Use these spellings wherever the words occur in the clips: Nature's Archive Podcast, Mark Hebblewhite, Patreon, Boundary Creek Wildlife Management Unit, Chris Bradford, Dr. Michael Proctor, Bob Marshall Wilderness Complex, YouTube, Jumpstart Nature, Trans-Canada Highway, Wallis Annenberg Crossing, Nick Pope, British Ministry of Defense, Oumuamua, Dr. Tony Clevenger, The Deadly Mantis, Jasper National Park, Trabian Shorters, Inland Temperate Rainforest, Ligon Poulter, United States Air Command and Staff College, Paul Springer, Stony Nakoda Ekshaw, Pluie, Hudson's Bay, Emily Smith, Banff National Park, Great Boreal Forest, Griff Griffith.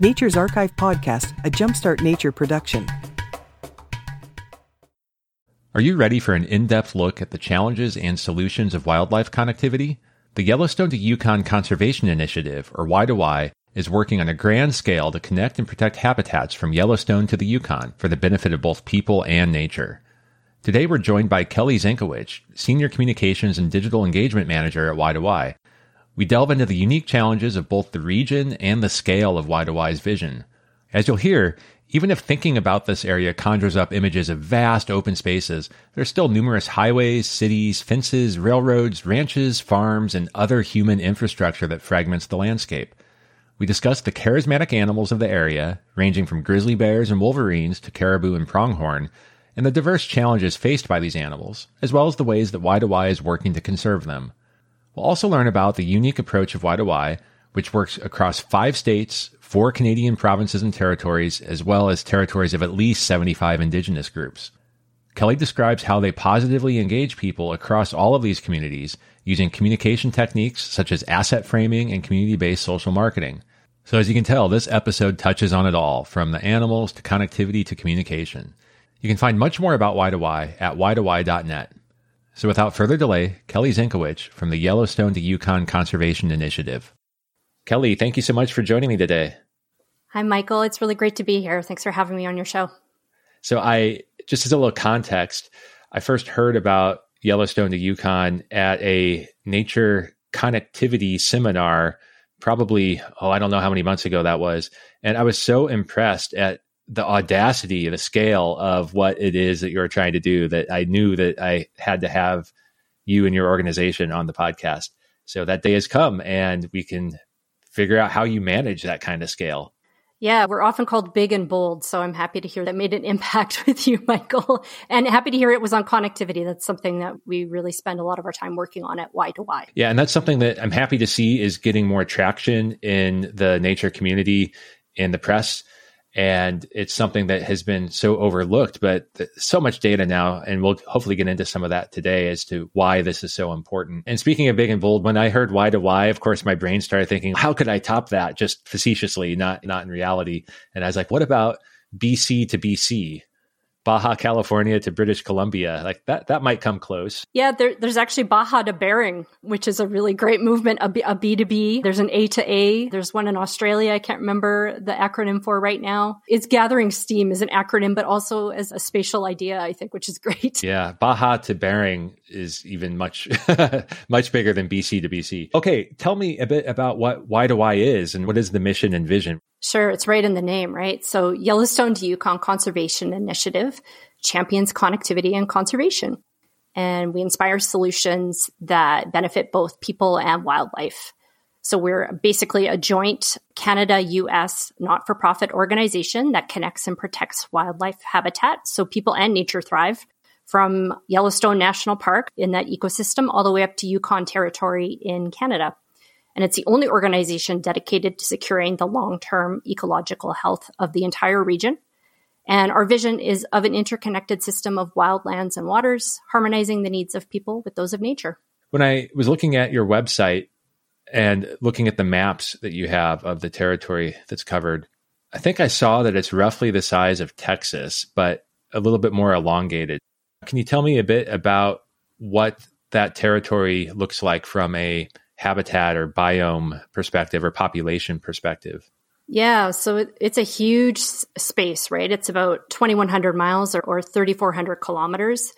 Nature's Archive Podcast, a Jumpstart Nature production. Are you ready for an in-depth look at the challenges and solutions of wildlife connectivity? The Yellowstone to Yukon Conservation Initiative, or Y2Y, is working on a grand scale to connect and protect habitats from Yellowstone to the Yukon for the benefit of both people and nature. Today we're joined by Kelly Zenkiewicz, Senior Communications and Digital Engagement Manager at Y2Y. We delve into the unique challenges of both the region and the scale of Y2Y's vision. As you'll hear, even if thinking about this area conjures up images of vast open spaces, there's still numerous highways, cities, fences, railroads, ranches, farms, and other human infrastructure that fragments the landscape. We discuss the charismatic animals of the area, ranging from grizzly bears and wolverines to caribou and pronghorn, and the diverse challenges faced by these animals, as well as the ways that Y2Y is working to conserve them. We'll also learn about the unique approach of Y2Y, which works across 5 states, 4 Canadian provinces and territories, as well as territories of at least 75 Indigenous groups. Kelly describes how they positively engage people across all of these communities using communication techniques such as asset framing and community-based social marketing. So as you can tell, this episode touches on it all, from the animals to connectivity to communication. You can find much more about Y2Y at y2y.net. So without further delay, Kelly Zenkiewicz from the Yellowstone to Yukon Conservation Initiative. Kelly, thank you so much for joining me today. Hi, Michael. It's really great to be here. Thanks for having me on your show. So just as a little context, I first heard about Yellowstone to Yukon at a nature connectivity seminar, probably, I don't know how many months ago that was. And I was so impressed at the audacity, the scale of what it is that you're trying to do, that I knew that I had to have you and your organization on the podcast. So that day has come, and we can figure out how you manage that kind of scale. Yeah, we're often called big and bold, so I'm happy to hear that made an impact with you, Michael, and happy to hear it was on connectivity. That's something that we really spend a lot of our time working on at Y2Y. Yeah, and that's something that I'm happy to see is getting more traction in the nature community, in the press, and it's something that has been so overlooked, but so much data now, and we'll hopefully get into some of that today as to why this is so important. And speaking of big and bold, when I heard Y2Y, of course, my brain started thinking, how could I top that? Just facetiously, not in reality. And I was like, what about BC to BC? Baja, California to British Columbia, like that might come close. Yeah, there's actually Baja to Bering, which is a really great movement, a B to B. There's an A to A. There's one in Australia I can't remember the acronym for right now. It's gathering steam as an acronym, but also as a spatial idea, I think, which is great. Yeah, Baja to Bering is even much bigger than BC to BC. Okay, tell me a bit about what Y2Y is and what is the mission and vision? Sure, it's right in the name, right? So Yellowstone to Yukon Conservation Initiative champions connectivity and conservation. And we inspire solutions that benefit both people and wildlife. So we're basically a joint Canada-US not-for-profit organization that connects and protects wildlife habitat so people and nature thrive, from Yellowstone National Park in that ecosystem all the way up to Yukon Territory in Canada. And it's the only organization dedicated to securing the long-term ecological health of the entire region. And our vision is of an interconnected system of wildlands and waters, harmonizing the needs of people with those of nature. When I was looking at your website and looking at the maps that you have of the territory that's covered, I think I saw that it's roughly the size of Texas, but a little bit more elongated. Can you tell me a bit about what that territory looks like from a habitat or biome perspective or population perspective? Yeah, so it's a huge space, right? It's about 2,100 miles or 3,400 kilometers.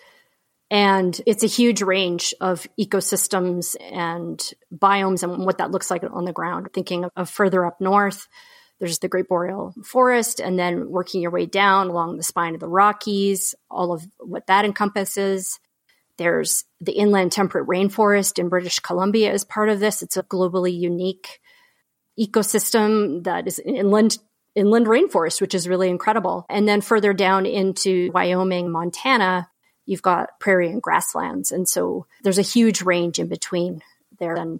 And it's a huge range of ecosystems and biomes and what that looks like on the ground. Thinking of further up north, there's the Great Boreal Forest, and then working your way down along the spine of the Rockies, all of what that encompasses. There's the Inland Temperate Rainforest in British Columbia as part of this. It's a globally unique ecosystem that is inland rainforest, which is really incredible. And then further down into Wyoming, Montana, you've got prairie and grasslands. And so there's a huge range in between there. And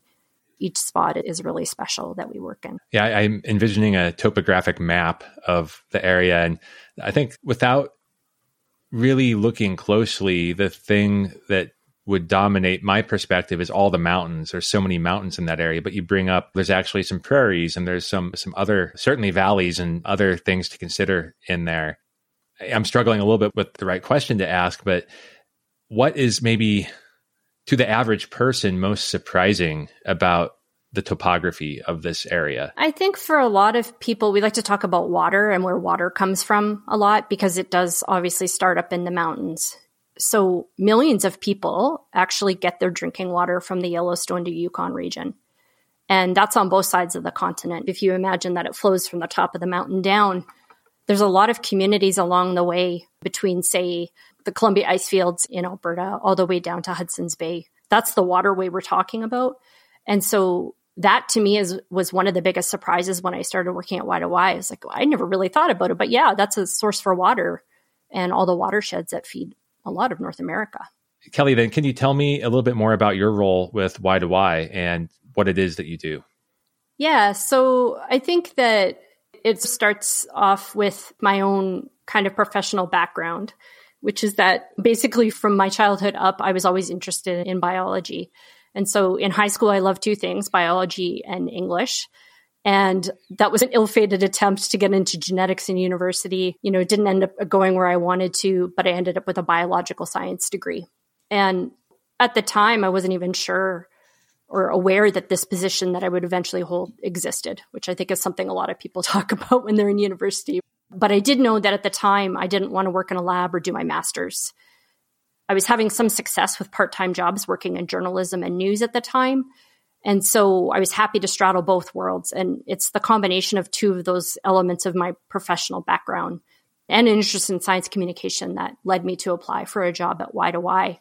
each spot is really special that we work in. Yeah, I'm envisioning a topographic map of the area. And I think without really looking closely, the thing that would dominate my perspective is all the mountains. There's so many mountains in that area, but you bring up, there's actually some prairies and there's some other, certainly valleys and other things to consider in there. I'm struggling a little bit with the right question to ask, but what is maybe to the average person most surprising about the topography of this area? I think for a lot of people, we like to talk about water and where water comes from a lot, because it does obviously start up in the mountains. So millions of people actually get their drinking water from the Yellowstone to Yukon region. And that's on both sides of the continent. If you imagine that it flows from the top of the mountain down, there's a lot of communities along the way between, say, the Columbia Icefields in Alberta, all the way down to Hudson's Bay. That's the waterway we're talking about. And so that to me was one of the biggest surprises when I started working at Y2Y. I was like, well, I never really thought about it, but yeah, that's a source for water and all the watersheds that feed a lot of North America. Kelly, then can you tell me a little bit more about your role with Y2Y and what it is that you do? Yeah, so I think that it starts off with my own kind of professional background, which is that basically from my childhood up, I was always interested in biology. And so in high school, I loved two things, biology and English. And that was an ill-fated attempt to get into genetics in university. You know, it didn't end up going where I wanted to, but I ended up with a biological science degree. And at the time, I wasn't even sure or aware that this position that I would eventually hold existed, which I think is something a lot of people talk about when they're in university. But I did know that at the time, I didn't want to work in a lab or do my master's. I was having some success with part-time jobs working in journalism and news at the time. And so I was happy to straddle both worlds. And it's the combination of two of those elements of my professional background and an interest in science communication that led me to apply for a job at Y2Y.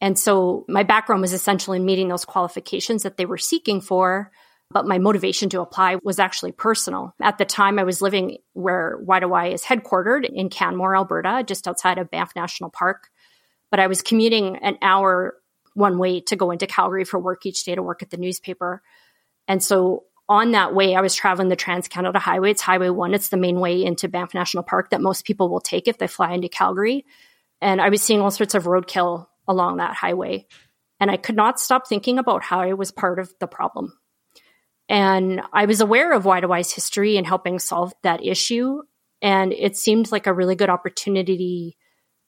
And so my background was essential in meeting those qualifications that they were seeking for, but my motivation to apply was actually personal. At the time, I was living where Y2Y is headquartered in Canmore, Alberta, just outside of Banff National Park. But I was commuting an hour one way to go into Calgary for work each day to work at the newspaper. And so on that way, I was traveling the Trans-Canada Highway. It's Highway 1. It's the main way into Banff National Park that most people will take if they fly into Calgary. And I was seeing all sorts of roadkill along that highway. And I could not stop thinking about how I was part of the problem. And I was aware of Y2Y's history in helping solve that issue. And it seemed like a really good opportunity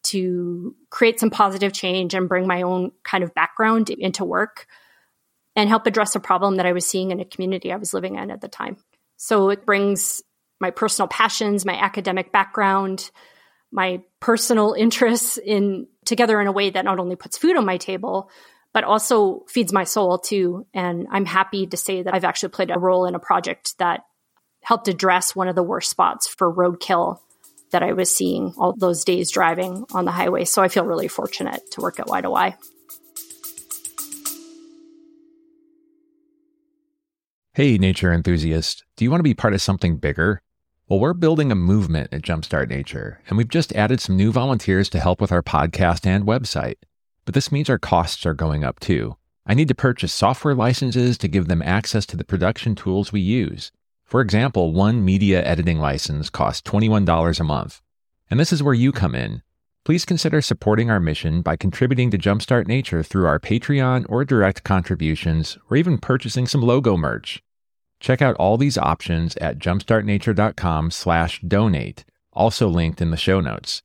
to create some positive change and bring my own kind of background into work and help address a problem that I was seeing in a community I was living in at the time. So it brings my personal passions, my academic background, my personal interests in together in a way that not only puts food on my table, but also feeds my soul too. And I'm happy to say that I've actually played a role in a project that helped address one of the worst spots for roadkill that I was seeing all those days driving on the highway. So I feel really fortunate to work at Y2Y. Hey, nature enthusiast. Do you want to be part of something bigger? Well, we're building a movement at Jumpstart Nature, and we've just added some new volunteers to help with our podcast and website. But this means our costs are going up too. I need to purchase software licenses to give them access to the production tools we use. For example, one media editing license costs $21 a month. And this is where you come in. Please consider supporting our mission by contributing to Jumpstart Nature through our Patreon or direct contributions, or even purchasing some logo merch. Check out all these options at jumpstartnature.com/donate, also linked in the show notes.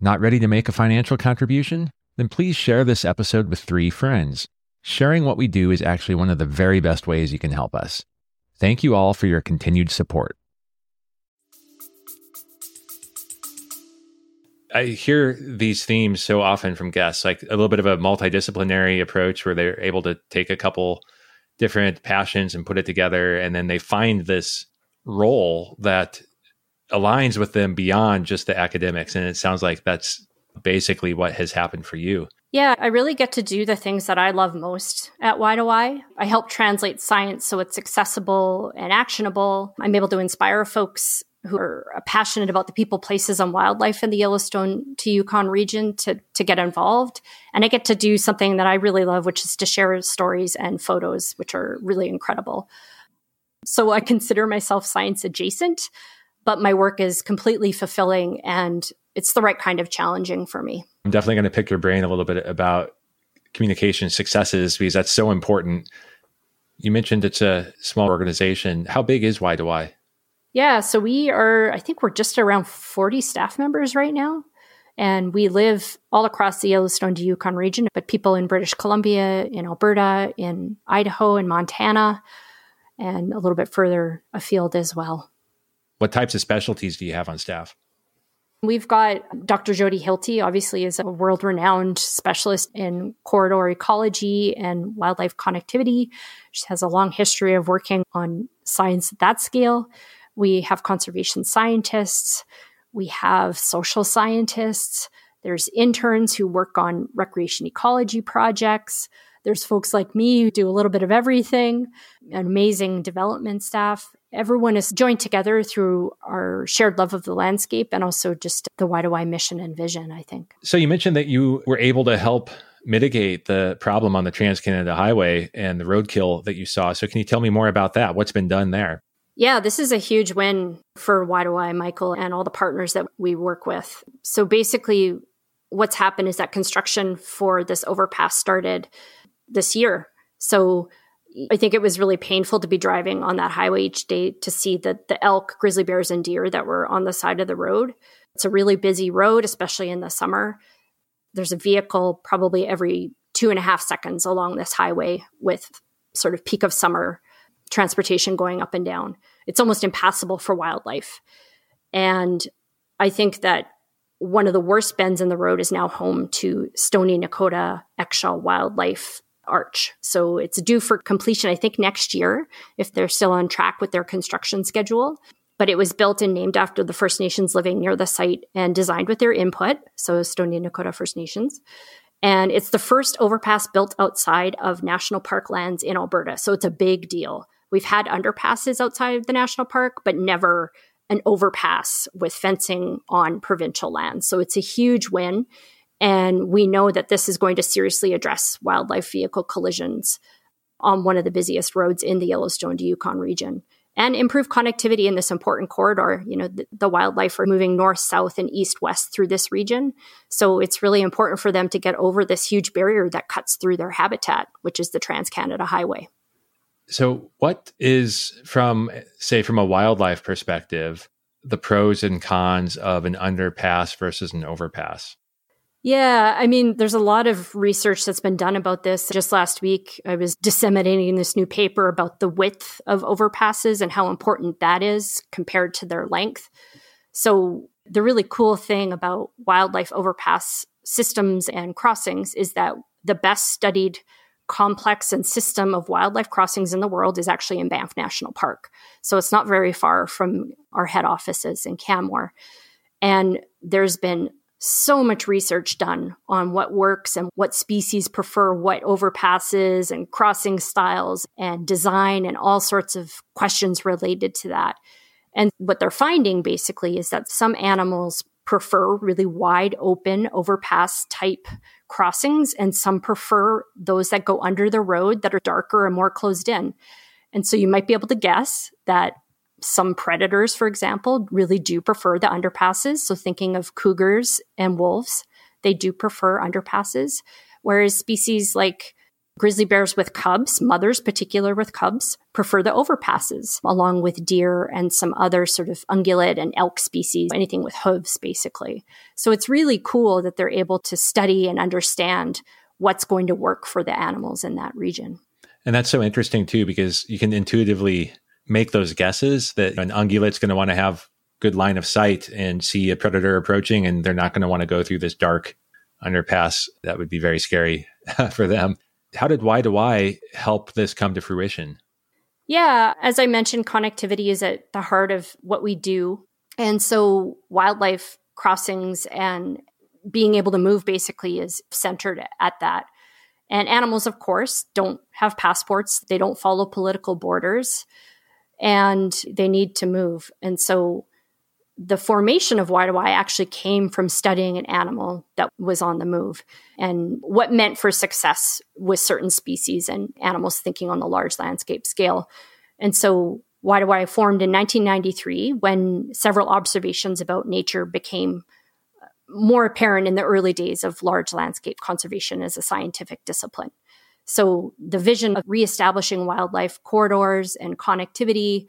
Not ready to make a financial contribution? Then please share this episode with 3 friends. Sharing what we do is actually one of the very best ways you can help us. Thank you all for your continued support. I hear these themes so often from guests, like a little bit of a multidisciplinary approach where they're able to take a couple different passions and put it together, and then they find this role that aligns with them beyond just the academics. And it sounds like that's basically what has happened for you. Yeah, I really get to do the things that I love most at Y2Y. I help translate science so it's accessible and actionable. I'm able to inspire folks who are passionate about the people, places, and wildlife in the Yellowstone to Yukon region to get involved. And I get to do something that I really love, which is to share stories and photos, which are really incredible. So I consider myself science adjacent, but my work is completely fulfilling and it's the right kind of challenging for me. I'm definitely going to pick your brain a little bit about communication successes, because that's so important. You mentioned it's a small organization. How big is Y2Y? Yeah, so we are, I think we're just around 40 staff members right now. And we live all across the Yellowstone to Yukon region, but people in British Columbia, in Alberta, in Idaho, in Montana, and a little bit further afield as well. What types of specialties do you have on staff? We've got Dr. Jody Hilty, obviously, is a world-renowned specialist in corridor ecology and wildlife connectivity. She has a long history of working on science at that scale. We have conservation scientists. We have social scientists. There's interns who work on recreation ecology projects. There's folks like me who do a little bit of everything, an amazing development staff. Everyone is joined together through our shared love of the landscape and also just the Y2Y mission and vision, I think. So you mentioned that you were able to help mitigate the problem on the Trans-Canada Highway and the roadkill that you saw. So can you tell me more about that? What's been done there? Yeah, this is a huge win for Y2Y, Michael, and all the partners that we work with. So basically, what's happened is that construction for this overpass started this year. So I think it was really painful to be driving on that highway each day to see the elk, grizzly bears, and deer that were on the side of the road. It's a really busy road, especially in the summer. There's a vehicle probably every 2.5 seconds along this highway with sort of peak of summer transportation going up and down. It's almost impassable for wildlife. And I think that one of the worst bends in the road is now home to Stony Nakoda Ekshaw Wildlife Arch. So it's due for completion, I think, next year, if they're still on track with their construction schedule. But it was built and named after the First Nations living near the site and designed with their input, so Stony Nakoda First Nations. And it's the first overpass built outside of national park lands in Alberta, so it's a big deal. We've had underpasses outside the national park, but never an overpass with fencing on provincial lands. So it's a huge win. And we know that this is going to seriously address wildlife vehicle collisions on one of the busiest roads in the Yellowstone to Yukon region and improve connectivity in this important corridor. You know, the wildlife are moving north, south, and east, west through this region. So it's really important for them to get over this huge barrier that cuts through their habitat, which is the Trans-Canada Highway. So what is, from a wildlife perspective, the pros and cons of an underpass versus an overpass? Yeah, I mean, there's a lot of research that's been done about this. Just last week, I was disseminating this new paper about the width of overpasses and how important that is compared to their length. So the really cool thing about wildlife overpass systems and crossings is that the best studied complex and system of wildlife crossings in the world is actually in Banff National Park. So it's not very far from our head offices in Canmore. And there's been so much research done on what works and what species prefer what overpasses and crossing styles and design and all sorts of questions related to that. And what they're finding basically is that some animals prefer really wide open overpass type crossings, and some prefer those that go under the road that are darker and more closed in. And so you might be able to guess that some predators, for example, really do prefer the underpasses. So thinking of cougars and wolves, they do prefer underpasses. Whereas species like grizzly bears with cubs, mothers particular with cubs, prefer the overpasses, along with deer and some other sort of ungulate and elk species, anything with hooves, basically. So it's really cool that they're able to study and understand what's going to work for the animals in that region. And that's so interesting, too, because you can intuitively make those guesses that an ungulate's going to want to have good line of sight and see a predator approaching, and they're not going to want to go through this dark underpass. That would be very scary for them. How did Y2Y help this come to fruition? Yeah, as I mentioned, connectivity is at the heart of what we do. And so wildlife crossings and being able to move basically is centered at that. And animals, of course, don't have passports. They don't follow political borders, and they need to move. And so the formation of Y2Y actually came from studying an animal that was on the move and what meant for success with certain species and animals thinking on the large landscape scale. And so Y2Y formed in 1993 when several observations about nature became more apparent in the early days of large landscape conservation as a scientific discipline. So the vision of reestablishing wildlife corridors and connectivity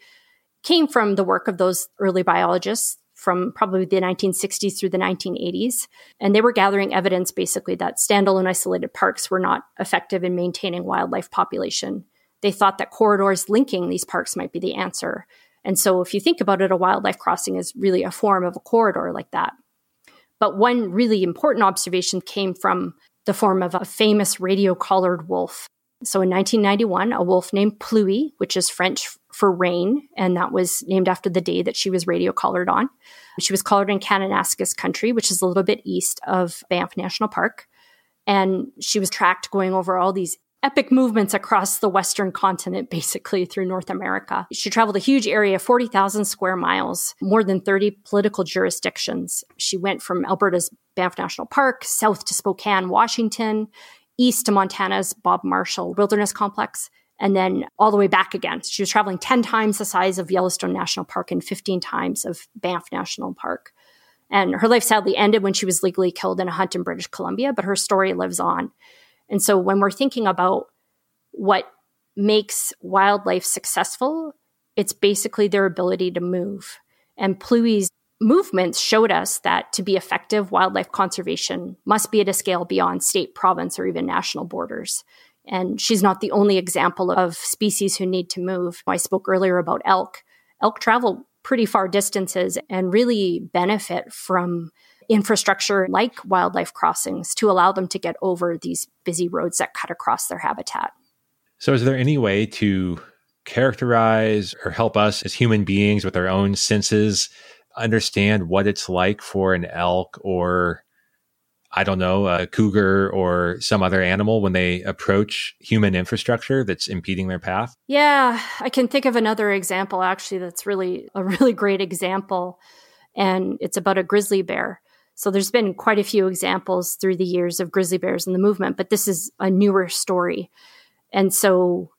came from the work of those early biologists from probably the 1960s through the 1980s. And they were gathering evidence basically that standalone isolated parks were not effective in maintaining wildlife population. They thought that corridors linking these parks might be the answer. And so if you think about it, a wildlife crossing is really a form of a corridor like that. But one really important observation came from the form of a famous radio-collared wolf. So in 1991, a wolf named Pluie, which is French for rain, and that was named after the day that she was radio-collared on. She was collared in Kananaskis country, which is a little bit east of Banff National Park. And she was tracked going over all these epic movements across the Western continent, basically through North America. She traveled a huge area, 40,000 square miles, more than 30 political jurisdictions. She went from Alberta's Banff National Park, south to Spokane, Washington, east to Montana's Bob Marshall Wilderness Complex, and then all the way back again. She was traveling 10 times the size of Yellowstone National Park and 15 times of Banff National Park. And her life sadly ended when she was legally killed in a hunt in British Columbia, but her story lives on. And so when we're thinking about what makes wildlife successful, it's basically their ability to move. And Pluie's movements showed us that to be effective, wildlife conservation must be at a scale beyond state, province, or even national borders. And she's not the only example of species who need to move. I spoke earlier about elk. Elk travel pretty far distances and really benefit from infrastructure like wildlife crossings to allow them to get over these busy roads that cut across their habitat. So is there any way to characterize or help us as human beings with our own senses understand what it's like for an elk or, I don't know, a cougar or some other animal when they approach human infrastructure that's impeding their path? Yeah, I can think of another example actually that's really a really great example, and it's about a grizzly bear. So there's been quite a few examples through the years of grizzly bears in the movement, but this is a newer story. And so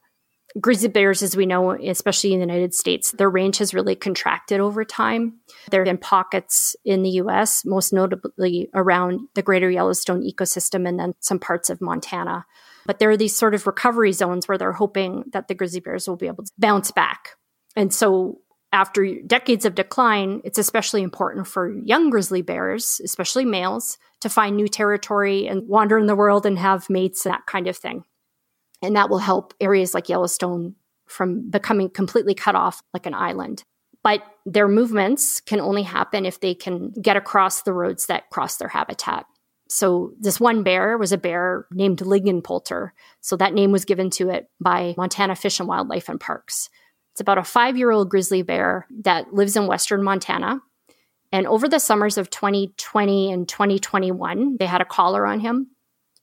grizzly bears, as we know, especially in the United States, their range has really contracted over time. There have been pockets in the U.S., most notably around the Greater Yellowstone ecosystem and then some parts of Montana. But there are these sort of recovery zones where they're hoping that the grizzly bears will be able to bounce back. And so after decades of decline, it's especially important for young grizzly bears, especially males, to find new territory and wander in the world and have mates and that kind of thing. And that will help areas like Yellowstone from becoming completely cut off like an island. But their movements can only happen if they can get across the roads that cross their habitat. So this one bear was a bear named Ligon Poulter. So that name was given to it by Montana Fish and Wildlife and Parks. It's about a 5-year-old grizzly bear that lives in western Montana. And over the summers of 2020 and 2021, they had a collar on him.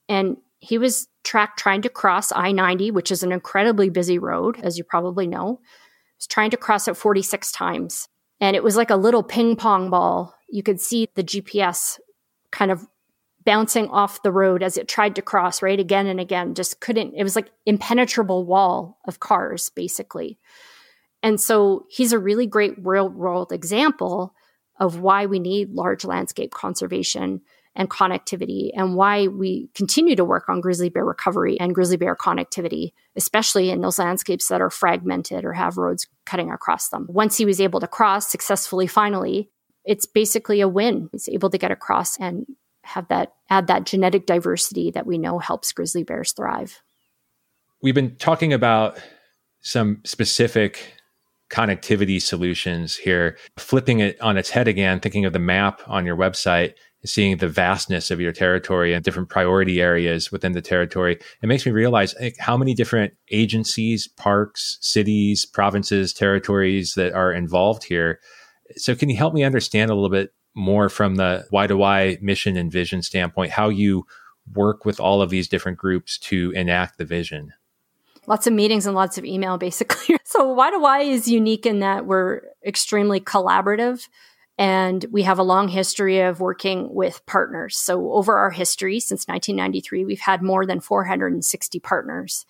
And he was tracked trying to cross I-90, which is an incredibly busy road, as you probably know. He was trying to cross it 46 times. And it was like a little ping pong ball. You could see the GPS kind of bouncing off the road as it tried to cross, right? Again and again, just couldn't. It was like impenetrable wall of cars, basically. And so he's a really great real-world example of why we need large landscape conservation and connectivity and why we continue to work on grizzly bear recovery and grizzly bear connectivity, especially in those landscapes that are fragmented or have roads cutting across them. Once he was able to cross successfully, finally, it's basically a win. He's able to get across and have that add that genetic diversity that we know helps grizzly bears thrive. We've been talking about some specific connectivity solutions here. Flipping it on its head again, thinking of the map on your website, seeing the vastness of your territory and different priority areas within the territory, it makes me realize how many different agencies, parks, cities, provinces, territories that are involved here. So can you help me understand a little bit more from the why mission and vision standpoint, how you work with all of these different groups to enact the vision? Lots of meetings and lots of email, basically. So why is unique in that we're extremely collaborative and we have a long history of working with partners. So over our history, since 1993, we've had more than 460 partners.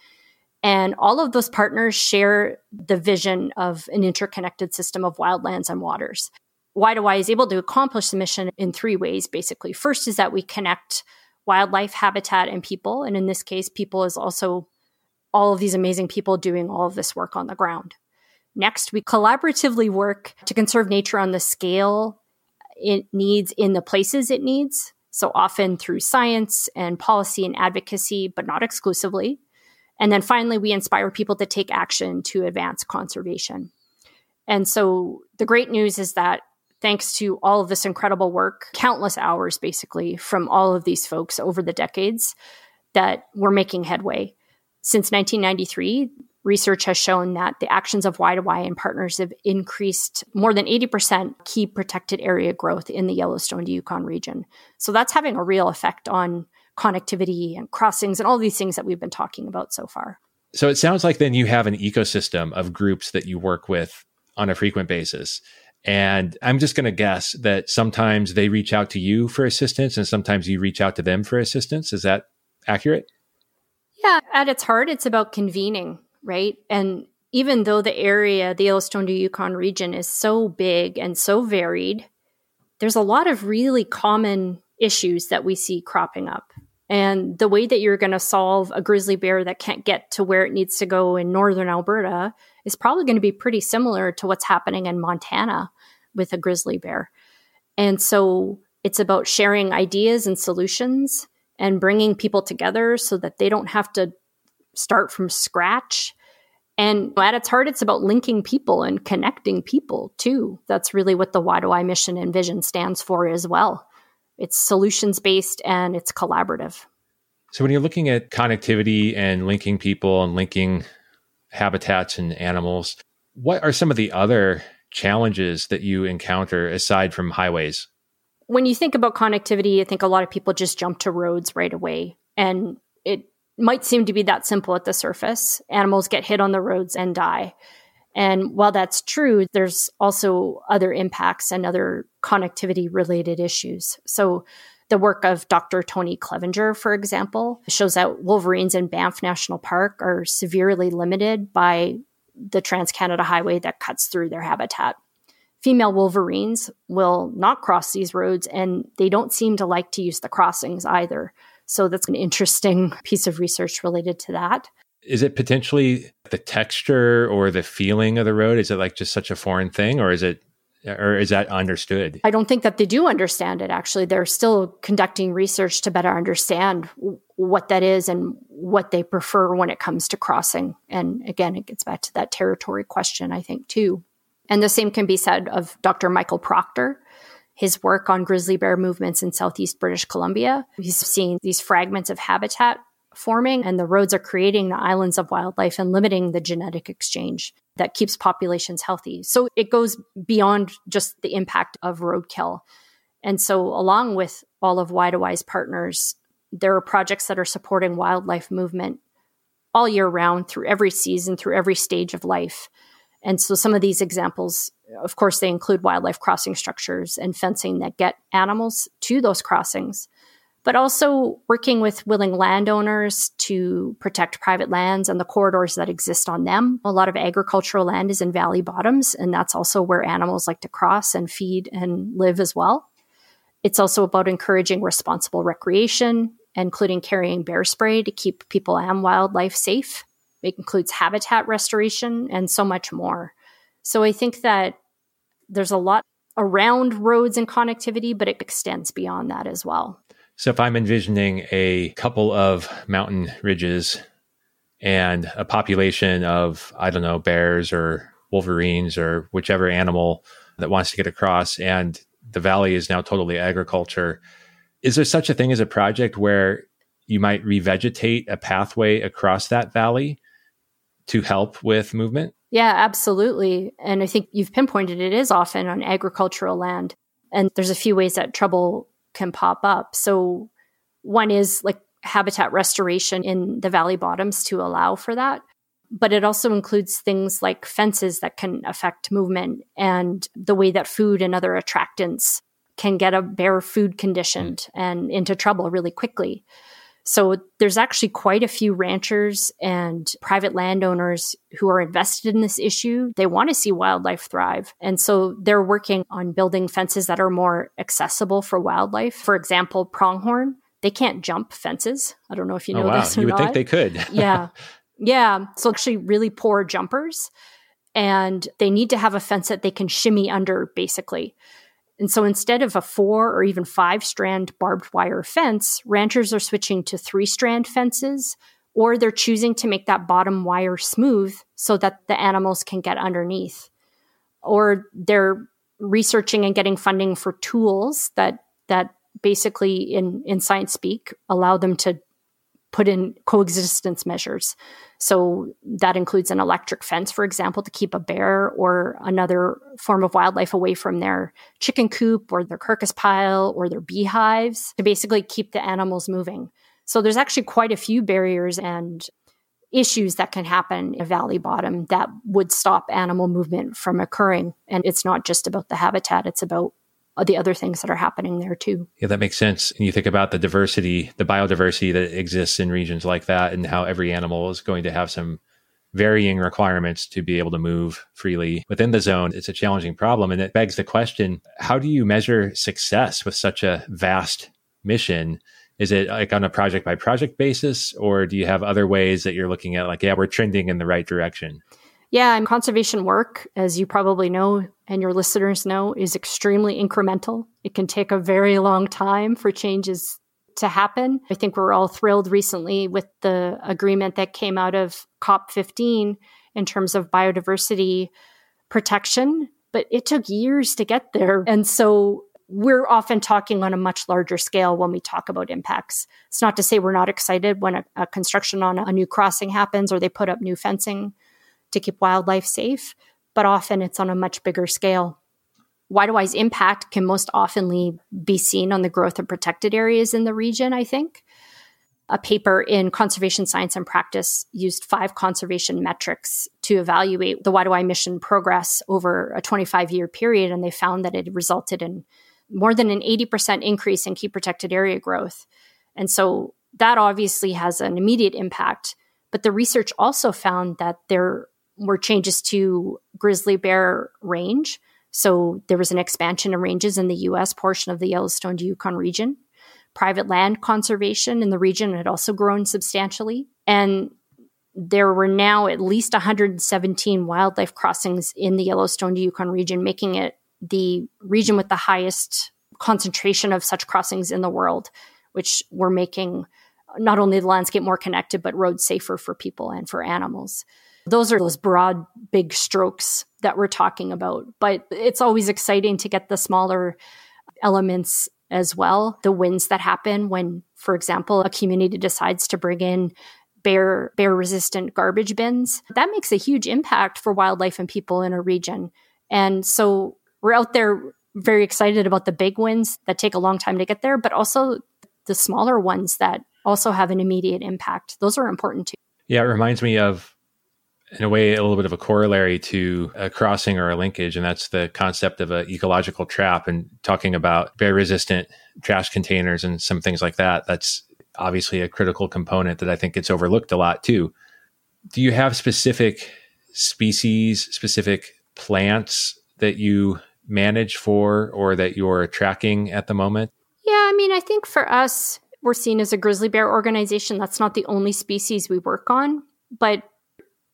And all of those partners share the vision of an interconnected system of wildlands and waters. Y2Y is able to accomplish the mission in three ways, basically. First is that we connect wildlife, habitat, and people. And in this case, people is also all of these amazing people doing all of this work on the ground. Next, we collaboratively work to conserve nature on the scale it needs in the places it needs. So often through science and policy and advocacy, but not exclusively. And then finally, we inspire people to take action to advance conservation. And so the great news is that thanks to all of this incredible work, countless hours basically from all of these folks over the decades, that we're making headway. Since 1993, research has shown that the actions of Y2Y and partners have increased more than 80% key protected area growth in the Yellowstone to Yukon region. So that's having a real effect on connectivity and crossings and all these things that we've been talking about so far. So it sounds like then you have an ecosystem of groups that you work with on a frequent basis. And I'm just going to guess that sometimes they reach out to you for assistance and sometimes you reach out to them for assistance. Is that accurate? Yeah, at its heart, it's about convening, right? And even though the area, the Yellowstone to Yukon region, is so big and so varied, there's a lot of really common issues that we see cropping up. And the way that you're going to solve a grizzly bear that can't get to where it needs to go in northern Alberta is probably going to be pretty similar to what's happening in Montana with a grizzly bear. And so it's about sharing ideas and solutions and bringing people together so that they don't have to start from scratch. And at its heart, it's about linking people and connecting people too. That's really what the Y2Y mission and vision stands for as well. It's solutions-based and it's collaborative. So when you're looking at connectivity and linking people and linking habitats and animals, what are some of the other challenges that you encounter aside from highways? When you think about connectivity, I think a lot of people just jump to roads right away. And it might seem to be that simple at the surface. Animals get hit on the roads and die. And while that's true, there's also other impacts and other connectivity-related issues. So the work of Dr. Tony Clevenger, for example, shows that wolverines in Banff National Park are severely limited by the Trans-Canada Highway that cuts through their habitat. Female wolverines will not cross these roads, and they don't seem to like to use the crossings either. So that's an interesting piece of research related to that. Is it potentially the texture or the feeling of the road? Is it like just such a foreign thing, or is that understood? I don't think that they do understand it, actually. They're still conducting research to better understand what that is and what they prefer when it comes to crossing. And again, it gets back to that territory question, I think, too. And the same can be said of Dr. Michael Proctor. His work on grizzly bear movements in southeast British Columbia, he's seeing these fragments of habitat forming, and the roads are creating the islands of wildlife and limiting the genetic exchange that keeps populations healthy. So it goes beyond just the impact of roadkill. And so along with all of Y2Y's partners, there are projects that are supporting wildlife movement all year round, through every season, through every stage of life. And so some of these examples, of course, they include wildlife crossing structures and fencing that get animals to those crossings, but also working with willing landowners to protect private lands and the corridors that exist on them. A lot of agricultural land is in valley bottoms, and that's also where animals like to cross and feed and live as well. It's also about encouraging responsible recreation, including carrying bear spray to keep people and wildlife safe. It includes habitat restoration and so much more. So I think that there's a lot around roads and connectivity, but it extends beyond that as well. So if I'm envisioning a couple of mountain ridges and a population of, I don't know, bears or wolverines or whichever animal that wants to get across, and the valley is now totally agriculture, is there such a thing as a project where you might revegetate a pathway across that valley to help with movement? Yeah, absolutely. And I think you've pinpointed it is often on agricultural land. And there's a few ways that trouble can pop up. So one is like habitat restoration in the valley bottoms to allow for that. But it also includes things like fences that can affect movement and the way that food and other attractants can get a bear food conditioned and into trouble really quickly. So there's actually quite a few ranchers and private landowners who are invested in this issue. They want to see wildlife thrive. And so they're working on building fences that are more accessible for wildlife. For example, pronghorn, they can't jump fences. I don't know if you know this or not. You would think they could. Yeah. So actually really poor jumpers. And they need to have a fence that they can shimmy under, basically. And so instead of a 4 or even 5-strand barbed wire fence, ranchers are switching to 3-strand fences, or they're choosing to make that bottom wire smooth so that the animals can get underneath. Or they're researching and getting funding for tools that basically in science speak allow them to put in coexistence measures. So that includes an electric fence, for example, to keep a bear or another form of wildlife away from their chicken coop or their carcass pile or their beehives to basically keep the animals moving. So there's actually quite a few barriers and issues that can happen in a valley bottom that would stop animal movement from occurring. And it's not just about the habitat, it's about the other things that are happening there too. Yeah, that makes sense. And you think about the diversity, the biodiversity that exists in regions like that and how every animal is going to have some varying requirements to be able to move freely within the zone. It's a challenging problem. And it begs the question, how do you measure success with such a vast mission? Is it like on a project by project basis, or do you have other ways that you're looking at like, yeah, we're trending in the right direction? Yeah, and conservation work, as you probably know, and your listeners know, is extremely incremental. It can take a very long time for changes to happen. I think we're all thrilled recently with the agreement that came out of COP15 in terms of biodiversity protection, but it took years to get there. And so we're often talking on a much larger scale when we talk about impacts. It's not to say we're not excited when a construction on a new crossing happens or they put up new fencing to keep wildlife safe, but often it's on a much bigger scale. Wide-to-wide's impact can most often be seen on the growth of protected areas in the region, I think. A paper in Conservation Science and Practice used 5 conservation metrics to evaluate the Wide-to-wide mission progress over a 25-year period, and they found that it resulted in more than an 80% increase in key protected area growth. And so that obviously has an immediate impact, but the research also found that there were changes to grizzly bear range. So there was an expansion of ranges in the U.S. portion of the Yellowstone to Yukon region. Private land conservation in the region had also grown substantially. And there were now at least 117 wildlife crossings in the Yellowstone to Yukon region, making it the region with the highest concentration of such crossings in the world, which were making not only the landscape more connected, but roads safer for people and for animals. Those are those broad, big strokes that we're talking about. But it's always exciting to get the smaller elements as well. The wins that happen when, for example, a community decides to bring in bear-resistant garbage bins. That makes a huge impact for wildlife and people in a region. And so we're out there very excited about the big wins that take a long time to get there, but also the smaller ones that also have an immediate impact. Those are important too. Yeah, it reminds me of, in a way, a little bit of a corollary to a crossing or a linkage, and that's the concept of an ecological trap and talking about bear-resistant trash containers and some things like that. That's obviously a critical component that I think gets overlooked a lot too. Do you have specific species, specific plants that you manage for or that you're tracking at the moment? Yeah, I mean, I think for us, we're seen as a grizzly bear organization. That's not the only species we work on, but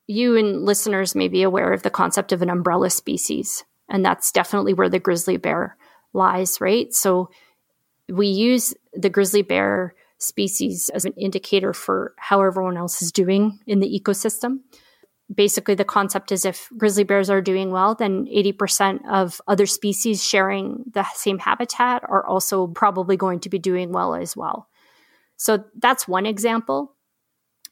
you and listeners may be aware of the concept of an umbrella species, and that's definitely where the grizzly bear lies, right? So we use the grizzly bear species as an indicator for how everyone else is doing in the ecosystem. Basically, the concept is if grizzly bears are doing well, then 80% of other species sharing the same habitat are also probably going to be doing well as well. So that's one example.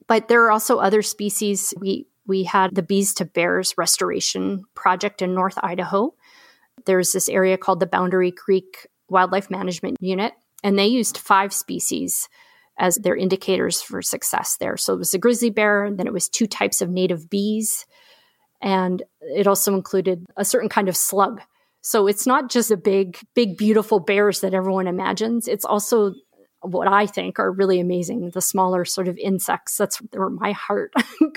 But there are also other species. We had the Bees to Bears Restoration Project in North Idaho. There's this area called the Boundary Creek Wildlife Management Unit, and they used 5 species as their indicators for success there. So it was a grizzly bear, and then it was 2 types of native bees, and it also included a certain kind of slug. So it's not just the big, beautiful bears that everyone imagines. It's also what I think are really amazing, the smaller sort of insects. That's where my heart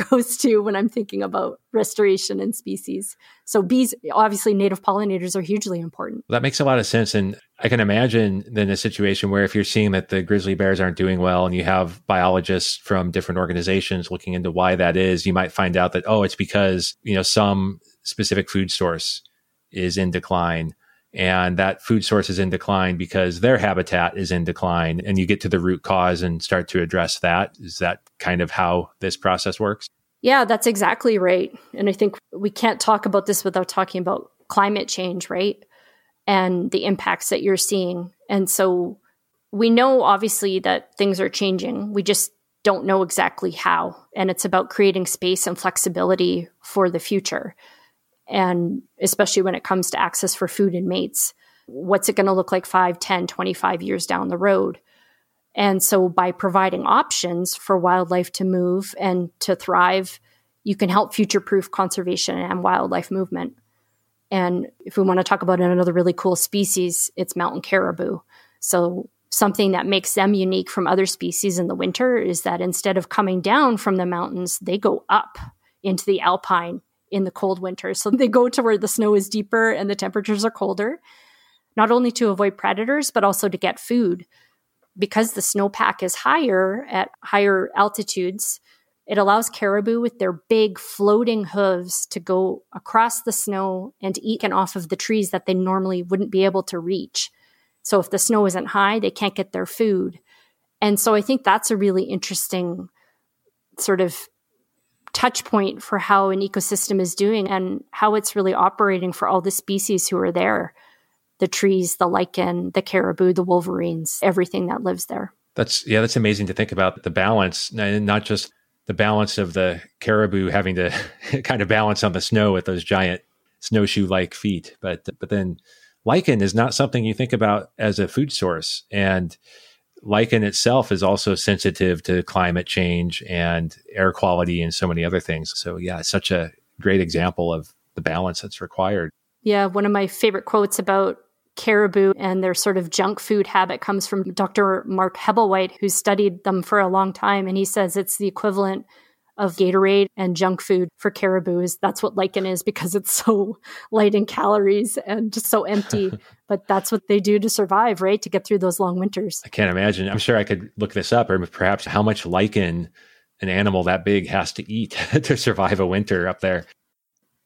goes to when I'm thinking about restoration and species. So bees, obviously native pollinators, are hugely important. Well, that makes a lot of sense. And I can imagine then a situation where if you're seeing that the grizzly bears aren't doing well and you have biologists from different organizations looking into why that is, you might find out that, oh, it's because, you know, some specific food source is in decline. And that food source is in decline because their habitat is in decline, and you get to the root cause and start to address that. Is that kind of how this process works? Yeah, that's exactly right. And I think we can't talk about this without talking about climate change, right? And the impacts that you're seeing. And so we know obviously that things are changing. We just don't know exactly how. And it's about creating space and flexibility for the future. And especially when it comes to access for food and mates, what's it going to look like 5, 10, 25 years down the road? And so by providing options for wildlife to move and to thrive, you can help future-proof conservation and wildlife movement. And if we want to talk about another really cool species, it's mountain caribou. So something that makes them unique from other species in the winter is that instead of coming down from the mountains, they go up into the alpine in the cold winter. So they go to where the snow is deeper and the temperatures are colder, not only to avoid predators, but also to get food. Because the snowpack is higher at higher altitudes, it allows caribou with their big floating hooves to go across the snow and eat off of the trees that they normally wouldn't be able to reach. So if the snow isn't high, they can't get their food. And so I think that's a really interesting sort of touch point for how an ecosystem is doing and how it's really operating for all the species who are there, the trees, the lichen, the caribou, the wolverines, everything that lives there. That's amazing to think about the balance, and not just the balance of the caribou having to kind of balance on the snow with those giant snowshoe-like feet, but then lichen is not something you think about as a food source. And lichen itself is also sensitive to climate change and air quality and so many other things. So yeah, it's such a great example of the balance that's required. Yeah, one of my favorite quotes about caribou and their sort of junk food habit comes from Dr. Mark Hebblewhite, who studied them for a long time. And he says it's the equivalent of Gatorade and junk food for caribou. That's what lichen is, because it's so light in calories and just so empty. But that's what they do to survive, right? To get through those long winters. I can't imagine. I'm sure I could look this up, or perhaps how much lichen an animal that big has to eat to survive a winter up there.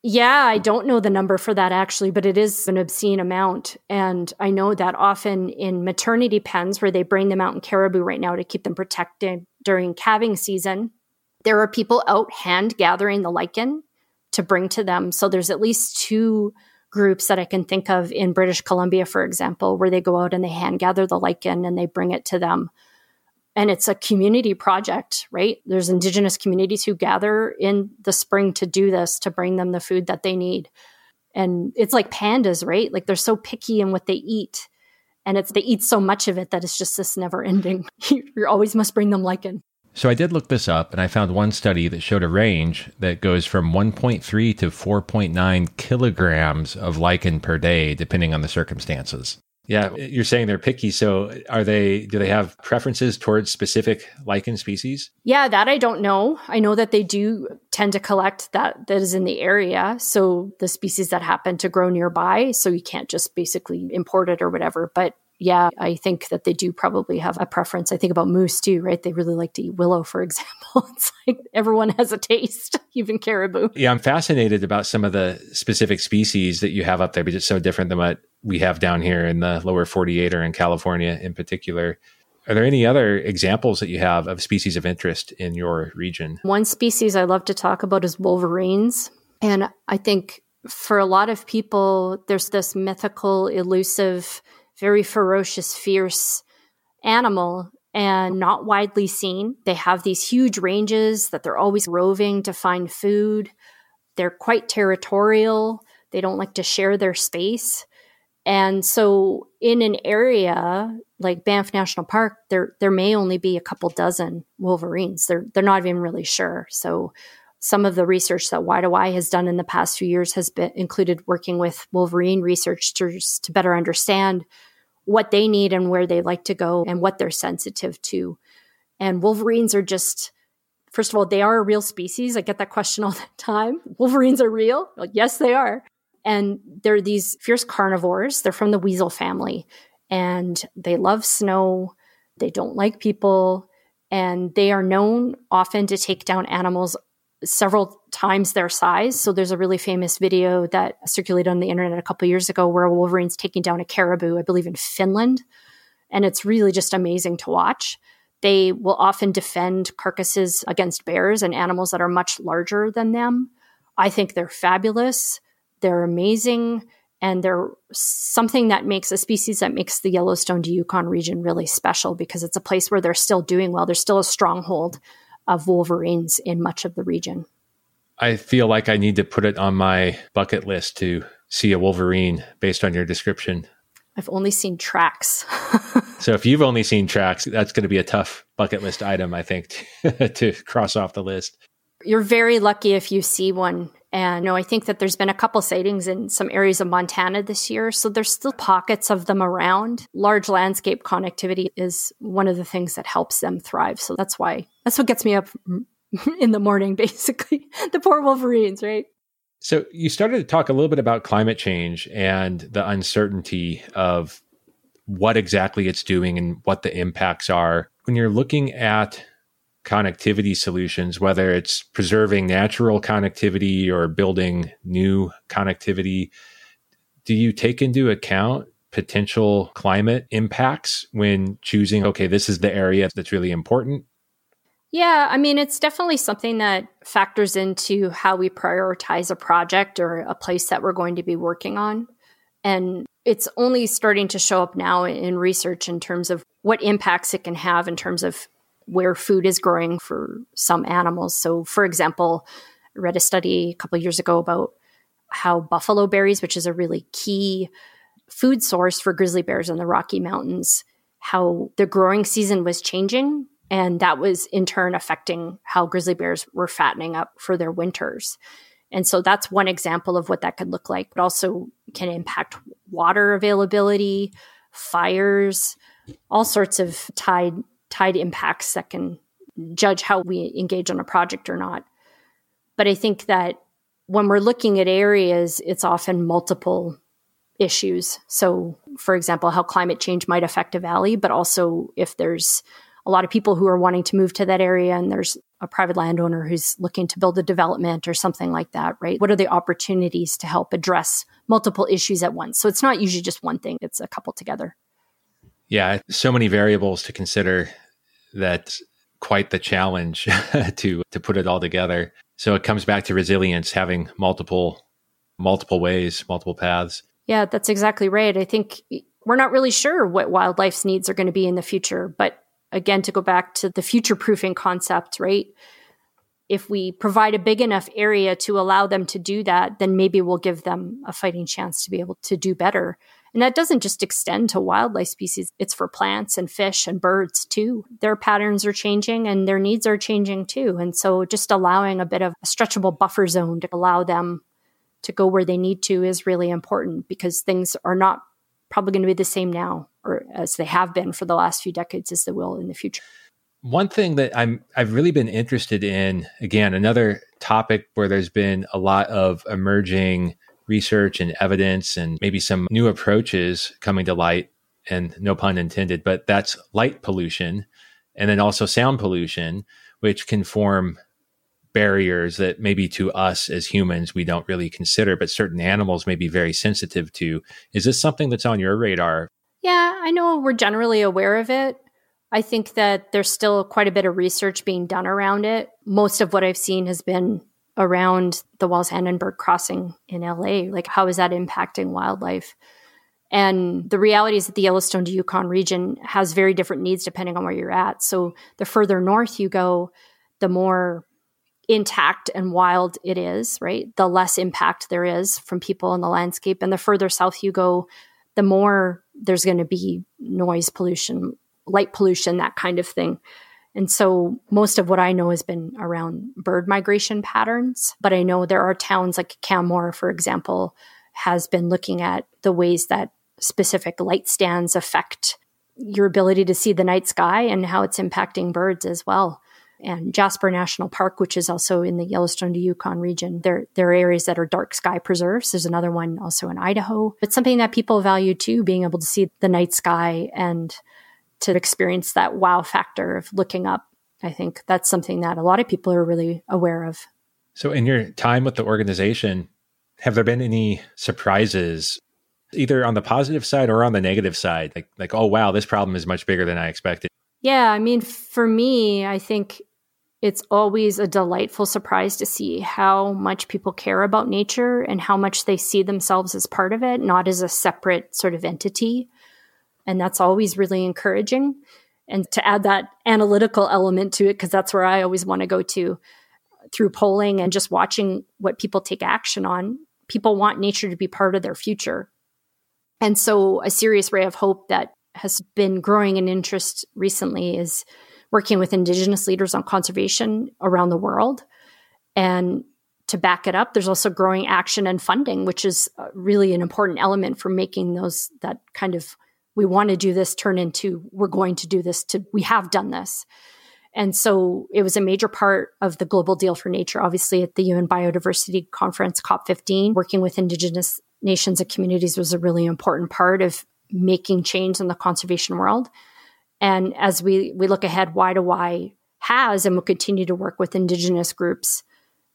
Yeah, I don't know the number for that actually, but it is an obscene amount. And I know that often in maternity pens where they bring the mountain caribou right now to keep them protected during calving season, there are people out hand gathering the lichen to bring to them. So there's at least 2 groups that I can think of in British Columbia, for example, where they go out and they hand gather the lichen and they bring it to them. And it's a community project, right? There's Indigenous communities who gather in the spring to do this, to bring them the food that they need. And it's like pandas, right? Like they're so picky in what they eat. And they eat so much of it that it's just this never ending. You always must bring them lichen. So I did look this up, and I found one study that showed a range that goes from 1.3 to 4.9 kilograms of lichen per day, depending on the circumstances. Yeah, you're saying they're picky. So do they have preferences towards specific lichen species? Yeah, that I don't know. I know that they do tend to collect that is in the area. So the species that happen to grow nearby, so you can't just basically import it or whatever. But yeah, I think that they do probably have a preference. I think about moose too, right? They really like to eat willow, for example. It's like everyone has a taste, even caribou. Yeah, I'm fascinated about some of the specific species that you have up there, because it's so different than what we have down here in the lower 48 or in California in particular. Are there any other examples that you have of species of interest in your region? One species I love to talk about is wolverines. And I think for a lot of people, there's this mythical, elusive, very ferocious, fierce animal and not widely seen. They have these huge ranges that they're always roving to find food. They're quite territorial. They don't like to share their space. And so in an area like Banff National Park, there may only be a couple dozen wolverines. They're not even really sure. So some of the research that Y2Y has done in the past few years has included working with wolverine researchers to better understand what they need and where they like to go and what they're sensitive to. And wolverines are just, first of all, they are a real species. I get that question all the time. Wolverines are real? Like, yes, they are. And they're these fierce carnivores. They're from the weasel family. And they love snow. They don't like people. And they are known often to take down animals several times their size. So there's a really famous video that circulated on the internet a couple of years ago where a wolverine's taking down a caribou, I believe in Finland. And it's really just amazing to watch. They will often defend carcasses against bears and animals that are much larger than them. I think they're fabulous. They're amazing. And they're something that makes a species that makes the Yellowstone to Yukon region really special, because it's a place where they're still doing well. There's still a stronghold of wolverines in much of the region. I feel like I need to put it on my bucket list to see a wolverine based on your description. I've only seen tracks. So if you've only seen tracks, that's going to be a tough bucket list item, I think, to cross off the list. You're very lucky if you see one. And I think that there's been a couple sightings in some areas of Montana this year. So there's still pockets of them around. Large landscape connectivity is one of the things that helps them thrive. So that's why, that's what gets me up in the morning, basically. The poor wolverines, right? So you started to talk a little bit about climate change and the uncertainty of what exactly it's doing and what the impacts are. When you're looking at connectivity solutions, whether it's preserving natural connectivity or building new connectivity, do you take into account potential climate impacts when choosing, okay, this is the area that's really important? Yeah, I mean, it's definitely something that factors into how we prioritize a project or a place that we're going to be working on. And it's only starting to show up now in research in terms of what impacts it can have in terms of where food is growing for some animals. So, for example, I read a study a couple of years ago about how buffalo berries, which is a really key food source for grizzly bears in the Rocky Mountains, how the growing season was changing. And that was in turn affecting how grizzly bears were fattening up for their winters. And so that's one example of what that could look like, but also can impact water availability, fires, all sorts of tide impacts that can judge how we engage on a project or not. But I think that when we're looking at areas, it's often multiple issues. So, for example, how climate change might affect a valley, but also if there's a lot of people who are wanting to move to that area and there's a private landowner who's looking to build a development or something like that, right? What are the opportunities to help address multiple issues at once? So it's not usually just one thing, it's a couple together. Yeah, so many variables to consider. That's quite the challenge to put it all together. So it comes back to resilience, having multiple ways, multiple paths. Yeah, that's exactly right. I think we're not really sure what wildlife's needs are going to be in the future. But again, to go back to the future-proofing concept, right? If we provide a big enough area to allow them to do that, then maybe we'll give them a fighting chance to be able to do better. And that doesn't just extend to wildlife species. It's for plants and fish and birds too. Their patterns are changing and their needs are changing too. And so just allowing a bit of a stretchable buffer zone to allow them to go where they need to is really important, because things are not probably going to be the same now or as they have been for the last few decades as they will in the future. One thing that I've really been interested in, again, another topic where there's been a lot of emerging research and evidence and maybe some new approaches coming to light, and no pun intended, but that's light pollution and then also sound pollution, which can form barriers that maybe to us as humans, we don't really consider, but certain animals may be very sensitive to. Is this something that's on your radar? Yeah, I know we're generally aware of it. I think that there's still quite a bit of research being done around it. Most of what I've seen has been around the Wallis Annenberg Crossing in LA. Like, how is that impacting wildlife? And the reality is that the Yellowstone to Yukon region has very different needs depending on where you're at. So the further north you go, the more intact and wild it is, right? The less impact there is from people in the landscape. And the further south you go, the more there's going to be noise pollution, light pollution, that kind of thing. And so most of what I know has been around bird migration patterns, but I know there are towns like Canmore, for example, has been looking at the ways that specific light stands affect your ability to see the night sky and how it's impacting birds as well. And Jasper National Park, which is also in the Yellowstone to Yukon region, there are areas that are dark sky preserves. There's another one also in Idaho. It's something that people value too, being able to see the night sky and to experience that wow factor of looking up. I think that's something that a lot of people are really aware of. So in your time with the organization, have there been any surprises, either on the positive side or on the negative side? Like, oh, wow, this problem is much bigger than I expected. Yeah, I mean, for me, I think it's always a delightful surprise to see how much people care about nature and how much they see themselves as part of it, not as a separate sort of entity. And that's always really encouraging. And to add that analytical element to it, because that's where I always want to go to through polling and just watching what people take action on. People want nature to be part of their future. And so a serious ray of hope that has been growing in interest recently is working with Indigenous leaders on conservation around the world. And to back it up, there's also growing action and funding, which is really an important element for making those, that kind of, we want to do this, turn into, we're going to do this, to, we have done this. And so it was a major part of the Global Deal for Nature, obviously at the UN Biodiversity Conference, COP15, working with Indigenous nations and communities was a really important part of making change in the conservation world. And as we look ahead, Y2Y has and will continue to work with Indigenous groups.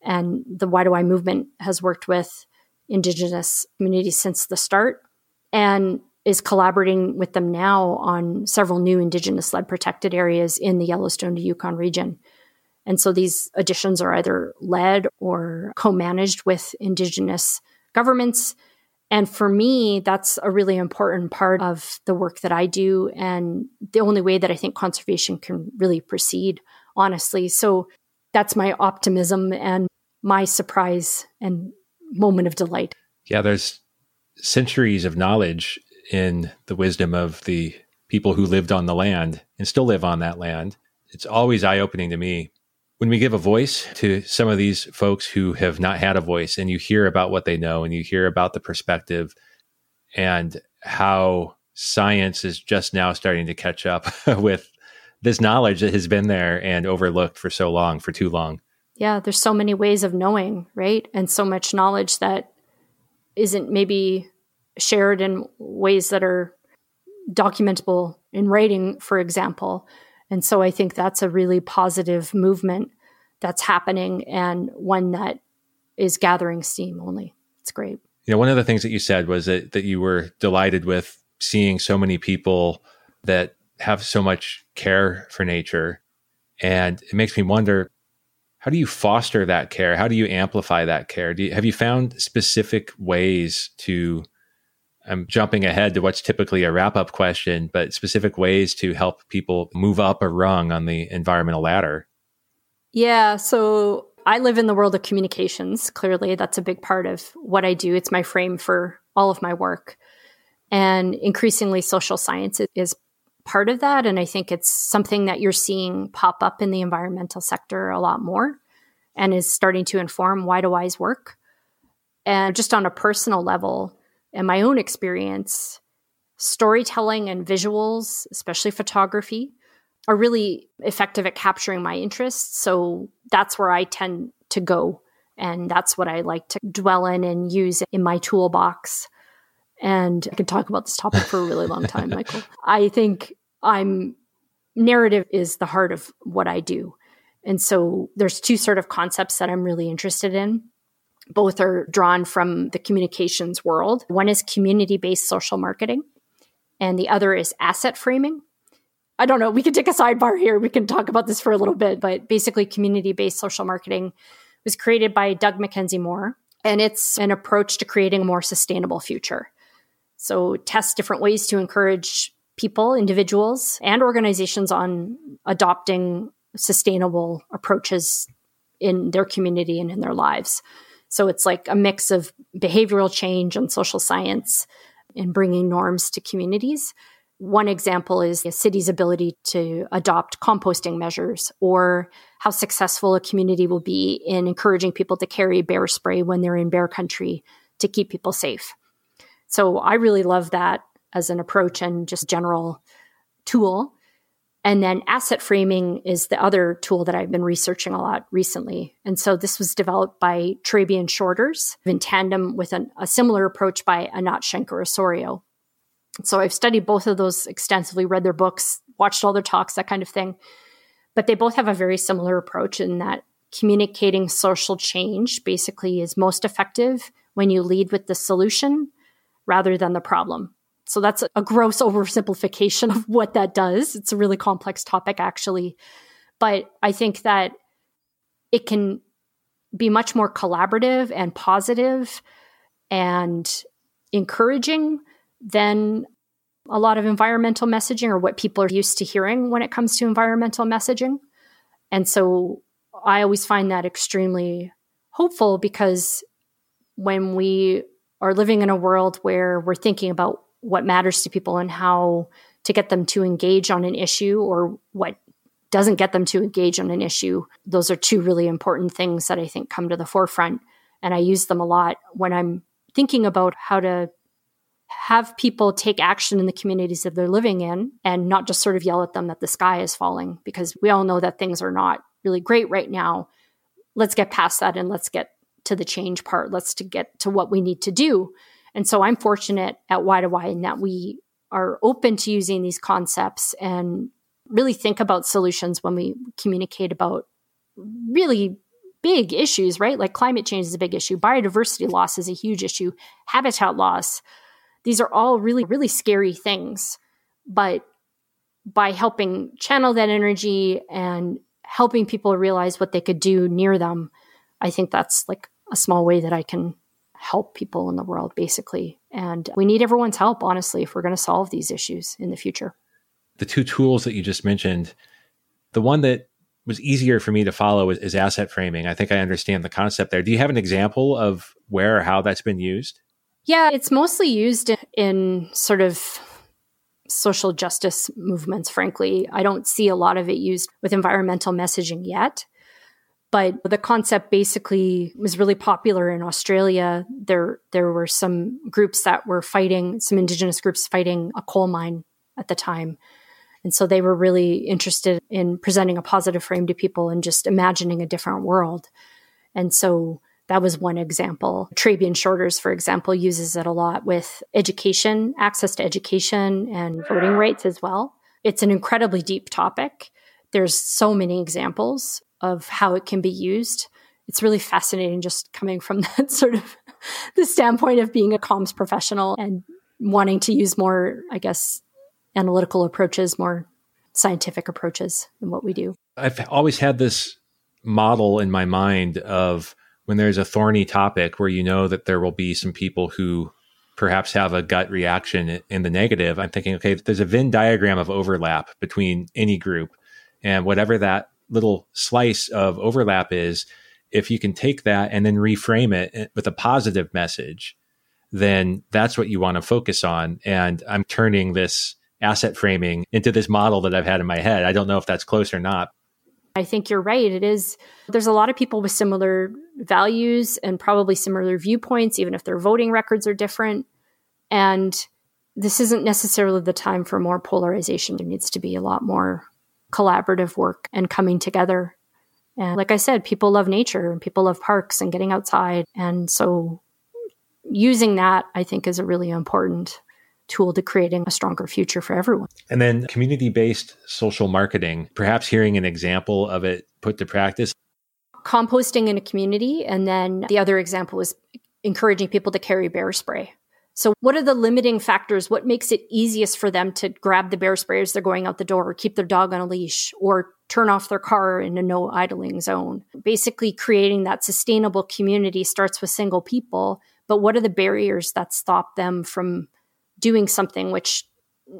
And the Y2Y movement has worked with Indigenous communities since the start and is collaborating with them now on several new Indigenous-led protected areas in the Yellowstone to Yukon region. And so these additions are either led or co-managed with Indigenous governments. And for me, that's a really important part of the work that I do and the only way that I think conservation can really proceed, honestly. So that's my optimism and my surprise and moment of delight. Yeah, there's centuries of knowledge in the wisdom of the people who lived on the land and still live on that land. It's always eye-opening to me. When we give a voice to some of these folks who have not had a voice, and you hear about what they know and you hear about the perspective and how science is just now starting to catch up with this knowledge that has been there and overlooked for so long, for too long. Yeah, there's so many ways of knowing, right? And so much knowledge that isn't maybe shared in ways that are documentable in writing, for example. And so I think that's a really positive movement that's happening and one that is gathering steam only. It's great. You know, one of the things that you said was that you were delighted with seeing so many people that have so much care for nature. And it makes me wonder, how do you foster that care? How do you amplify that care? Have you found specific ways to, I'm jumping ahead to what's typically a wrap-up question, but specific ways to help people move up a rung on the environmental ladder? Yeah, so I live in the world of communications. Clearly, that's a big part of what I do. It's my frame for all of my work. And increasingly, social science is part of that. And I think it's something that you're seeing pop up in the environmental sector a lot more and is starting to inform Y2Y's work. And just on a personal level, and my own experience, storytelling and visuals, especially photography, are really effective at capturing my interests. So that's where I tend to go. And that's what I like to dwell in and use in my toolbox. And I could talk about this topic for a really long time, Michael. I think narrative is the heart of what I do. And so there's two sort of concepts that I'm really interested in. Both are drawn from the communications world. One is community-based social marketing, and the other is asset framing. I don't know. We could take a sidebar here. We can talk about this for a little bit, but basically community-based social marketing was created by Doug McKenzie Moore, and it's an approach to creating a more sustainable future. So test different ways to encourage people, individuals, and organizations on adopting sustainable approaches in their community and in their lives. So it's like a mix of behavioral change and social science and bringing norms to communities. One example is a city's ability to adopt composting measures, or how successful a community will be in encouraging people to carry bear spray when they're in bear country to keep people safe. So I really love that as an approach and just general tool. And then asset framing is the other tool that I've been researching a lot recently. And so this was developed by Trabian Shorters in tandem with a similar approach by Anat Shenker-Osorio. So I've studied both of those extensively, read their books, watched all their talks, that kind of thing. But they both have a very similar approach in that communicating social change basically is most effective when you lead with the solution rather than the problem. So that's a gross oversimplification of what that does. It's a really complex topic, actually. But I think that it can be much more collaborative and positive and encouraging than a lot of environmental messaging or what people are used to hearing when it comes to environmental messaging. And so I always find that extremely hopeful, because when we are living in a world where we're thinking about what matters to people and how to get them to engage on an issue or what doesn't get them to engage on an issue. Those are two really important things that I think come to the forefront. And I use them a lot when I'm thinking about how to have people take action in the communities that they're living in and not just sort of yell at them that the sky is falling, because we all know that things are not really great right now. Let's get past that and let's get to the change part. Let's get to what we need to do. And so I'm fortunate at Y2Y in that we are open to using these concepts and really think about solutions when we communicate about really big issues, right? Like climate change is a big issue. Biodiversity loss is a huge issue. Habitat loss. These are all really, really scary things. But by helping channel that energy and helping people realize what they could do near them, I think that's like a small way that I can help people in the world, basically. And we need everyone's help, honestly, if we're going to solve these issues in the future. The two tools that you just mentioned, the one that was easier for me to follow is asset framing. I think I understand the concept there. Do you have an example of where or how that's been used? Yeah, it's mostly used in sort of social justice movements, frankly. I don't see a lot of it used with environmental messaging yet. But the concept basically was really popular in Australia. There were some groups that were fighting, some Indigenous groups fighting a coal mine at the time. And so they were really interested in presenting a positive frame to people and just imagining a different world. And so that was one example. Trabian Shorters, for example, uses it a lot with education, access to education and voting rights as well. It's an incredibly deep topic. There's so many examples of how it can be used. It's really fascinating just coming from that sort of the standpoint of being a comms professional and wanting to use more, I guess, analytical approaches, more scientific approaches in what we do. I've always had this model in my mind of when there's a thorny topic where you know that there will be some people who perhaps have a gut reaction in the negative. I'm thinking, okay, there's a Venn diagram of overlap between any group, and whatever that little slice of overlap is, if you can take that and then reframe it with a positive message, then that's what you want to focus on. And I'm turning this asset framing into this model that I've had in my head. I don't know if that's close or not. I think you're right. It is. There's a lot of people with similar values and probably similar viewpoints, even if their voting records are different. And this isn't necessarily the time for more polarization. There needs to be a lot more collaborative work and coming together. And like I said, people love nature and people love parks and getting outside. And so using that, I think, is a really important tool to creating a stronger future for everyone. And then community-based social marketing, perhaps hearing an example of it put to practice. Composting in a community. And then the other example was encouraging people to carry bear spray. So what are the limiting factors? What makes it easiest for them to grab the bear spray as they're going out the door, or keep their dog on a leash, or turn off their car in a no idling zone? Basically, creating that sustainable community starts with single people, but what are the barriers that stop them from doing something which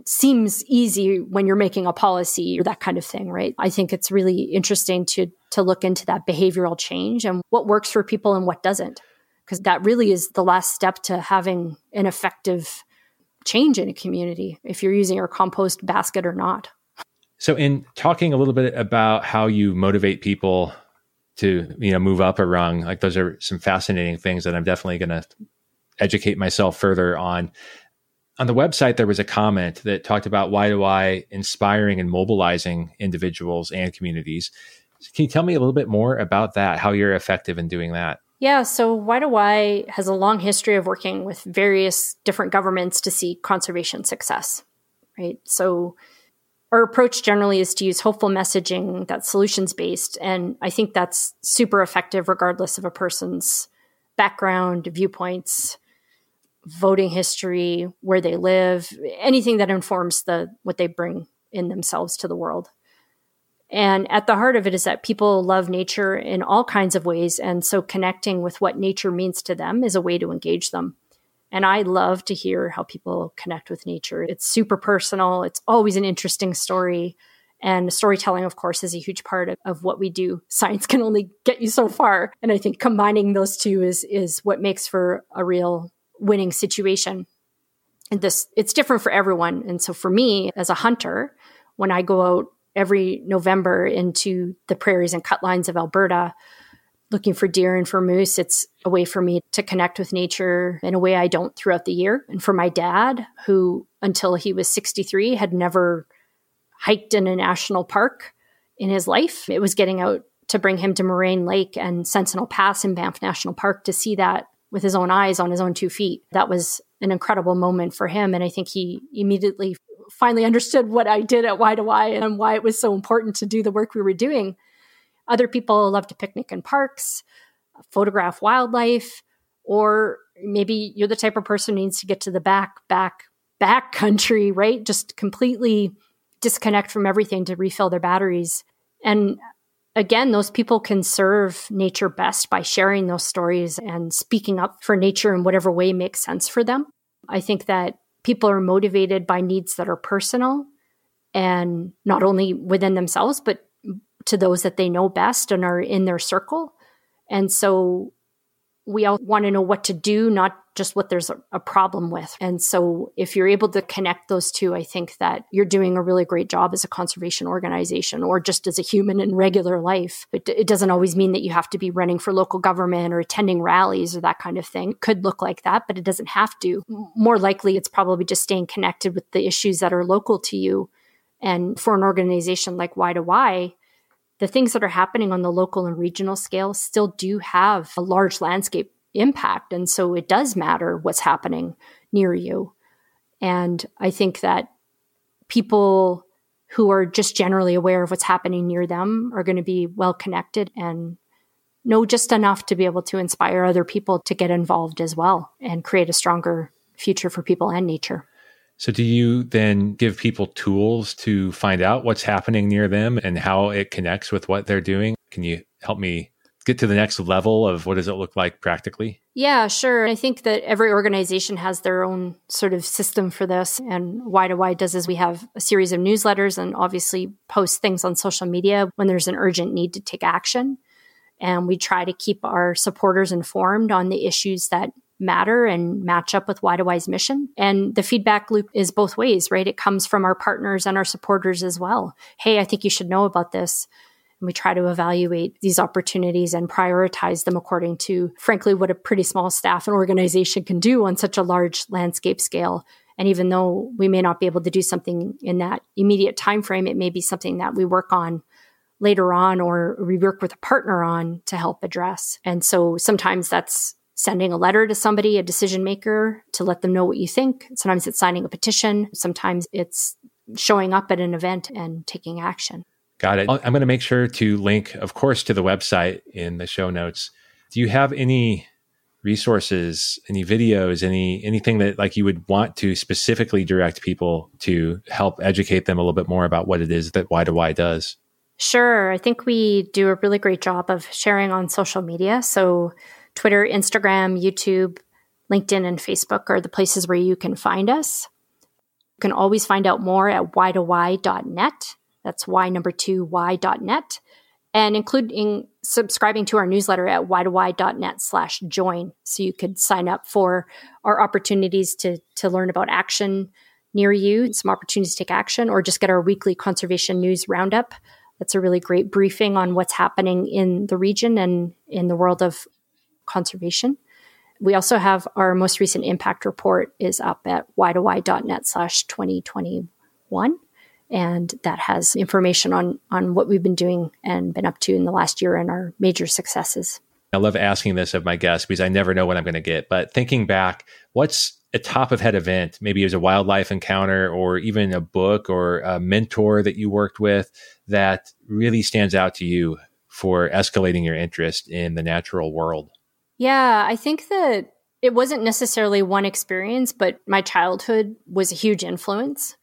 seems easy when you're making a policy or that kind of thing, right? I think it's really interesting to look into that behavioral change and what works for people and what doesn't, because that really is the last step to having an effective change in a community, if you're using your compost basket or not. So in talking a little bit about how you motivate people to, move up a rung, like those are some fascinating things that I'm definitely going to educate myself further on. on the website, there was a comment that talked about Y2I inspiring and mobilizing individuals and communities. Can you tell me a little bit more about that, how you're effective in doing that? Yeah, so Y2Y has a long history of working with various different governments to see conservation success, right? So our approach generally is to use hopeful messaging that's solutions-based, and I think that's super effective regardless of a person's background, viewpoints, voting history, where they live, anything that informs what they bring in themselves to the world. And at the heart of it is that people love nature in all kinds of ways. And so connecting with what nature means to them is a way to engage them. And I love to hear how people connect with nature. It's super personal. It's always an interesting story. And storytelling, of course, is a huge part of what we do. Science can only get you so far. And I think combining those two is what makes for a real winning situation. And it's different for everyone. And so for me, as a hunter, when I go out every November into the prairies and cutlines of Alberta, looking for deer and for moose, it's a way for me to connect with nature in a way I don't throughout the year. And for my dad, who until he was 63 had never hiked in a national park in his life, it was getting out to bring him to Moraine Lake and Sentinel Pass in Banff National Park to see that with his own eyes on his own 2 feet. That was an incredible moment for him. And I think he immediately finally understood what I did at Y2Y and why it was so important to do the work we were doing. Other people love to picnic in parks, photograph wildlife, or maybe you're the type of person who needs to get to the back country, right? Just completely disconnect from everything to refill their batteries. And again, those people can serve nature best by sharing those stories and speaking up for nature in whatever way makes sense for them. I think that people are motivated by needs that are personal and not only within themselves, but to those that they know best and are in their circle. And so we all want to know what to do, not just what there's a problem with. And so if you're able to connect those two, I think that you're doing a really great job as a conservation organization or just as a human in regular life. It doesn't always mean that you have to be running for local government or attending rallies or that kind of thing. It could look like that, but it doesn't have to. More likely, it's probably just staying connected with the issues that are local to you. And for an organization like Y2Y, the things that are happening on the local and regional scale still do have a large landscape impact. And so it does matter what's happening near you. And I think that people who are just generally aware of what's happening near them are going to be well connected and know just enough to be able to inspire other people to get involved as well and create a stronger future for people and nature. So do you then give people tools to find out what's happening near them and how it connects with what they're doing? Can you help me get to the next level of what does it look like practically? Yeah, sure. I think that every organization has their own sort of system for this. And Y2Y does is we have a series of newsletters and obviously post things on social media when there's an urgent need to take action. And we try to keep our supporters informed on the issues that matter and match up with Y2Y's mission. And the feedback loop is both ways, right? It comes from our partners and our supporters as well. Hey, I think you should know about this. And we try to evaluate these opportunities and prioritize them according to, frankly, what a pretty small staff and organization can do on such a large landscape scale. And even though we may not be able to do something in that immediate time frame, it may be something that we work on later on or we work with a partner on to help address. And so sometimes that's sending a letter to somebody, a decision maker, to let them know what you think. Sometimes it's signing a petition. Sometimes it's showing up at an event and taking action. Got it. I'm going to make sure to link, of course, to the website in the show notes. Do you have any resources, any videos, anything that like you would want to specifically direct people to help educate them a little bit more about what it is that Y2Y does? Sure. I think we do a really great job of sharing on social media. So Twitter, Instagram, YouTube, LinkedIn, and Facebook are the places where you can find us. You can always find out more at y2y.net. That's y2y.net. And including subscribing to our newsletter at y2y.net/join. So you could sign up for our opportunities to learn about action near you, some opportunities to take action, or just get our weekly conservation news roundup. That's a really great briefing on what's happening in the region and in the world of conservation. We also have our most recent impact report is up at y2y.net/2021. And that has information on what we've been doing and been up to in the last year and our major successes. I love asking this of my guests because I never know what I'm going to get. But thinking back, what's a top of head event? Maybe it was a wildlife encounter or even a book or a mentor that you worked with that really stands out to you for escalating your interest in the natural world. Yeah, I think that it wasn't necessarily one experience, but my childhood was a huge influence.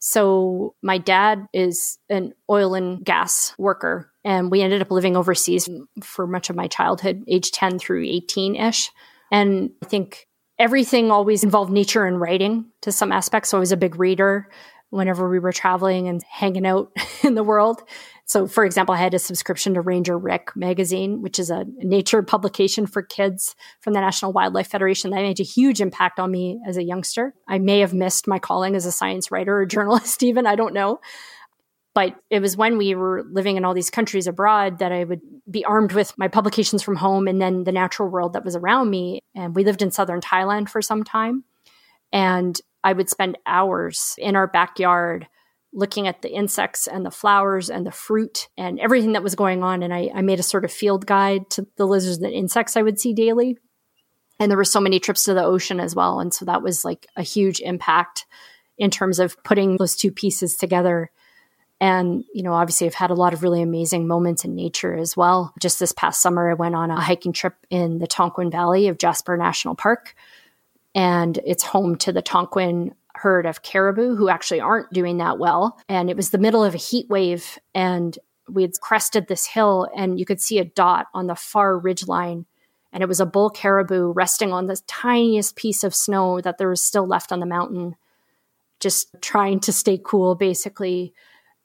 So my dad is an oil and gas worker, and we ended up living overseas for much of my childhood, age 10 through 18-ish. And I think everything always involved nature and writing to some aspect. So I was a big reader whenever we were traveling and hanging out in the world. So for example, I had a subscription to Ranger Rick magazine, which is a nature publication for kids from the National Wildlife Federation. That made a huge impact on me as a youngster. I may have missed my calling as a science writer or journalist even, I don't know. But it was when we were living in all these countries abroad that I would be armed with my publications from home and then the natural world that was around me. And we lived in southern Thailand for some time. And I would spend hours in our backyard looking at the insects and the flowers and the fruit and everything that was going on. And I made a sort of field guide to the lizards and insects I would see daily. And there were so many trips to the ocean as well. And so that was like a huge impact in terms of putting those two pieces together. And, you know, obviously I've had a lot of really amazing moments in nature as well. Just this past summer, I went on a hiking trip in the Tonquin Valley of Jasper National Park. And it's home to the Tonquin herd of caribou who actually aren't doing that well. And it was the middle of a heat wave and we had crested this hill and you could see a dot on the far ridge line. And it was a bull caribou resting on the tiniest piece of snow that there was still left on the mountain, just trying to stay cool, basically.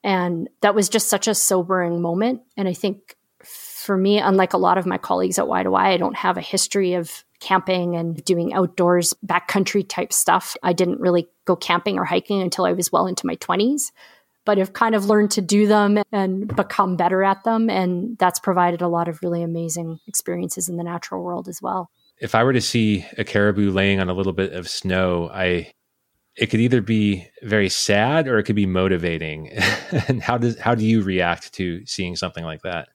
And that was just such a sobering moment. And I think for me, unlike a lot of my colleagues at Y2Y, I don't have a history of camping and doing outdoors backcountry type stuff. I didn't really go camping or hiking until I was well into my 20s, but I've kind of learned to do them and become better at them. And that's provided a lot of really amazing experiences in the natural world as well. If I were to see a caribou laying on a little bit of snow, it could either be very sad or it could be motivating. And how do you react to seeing something like that?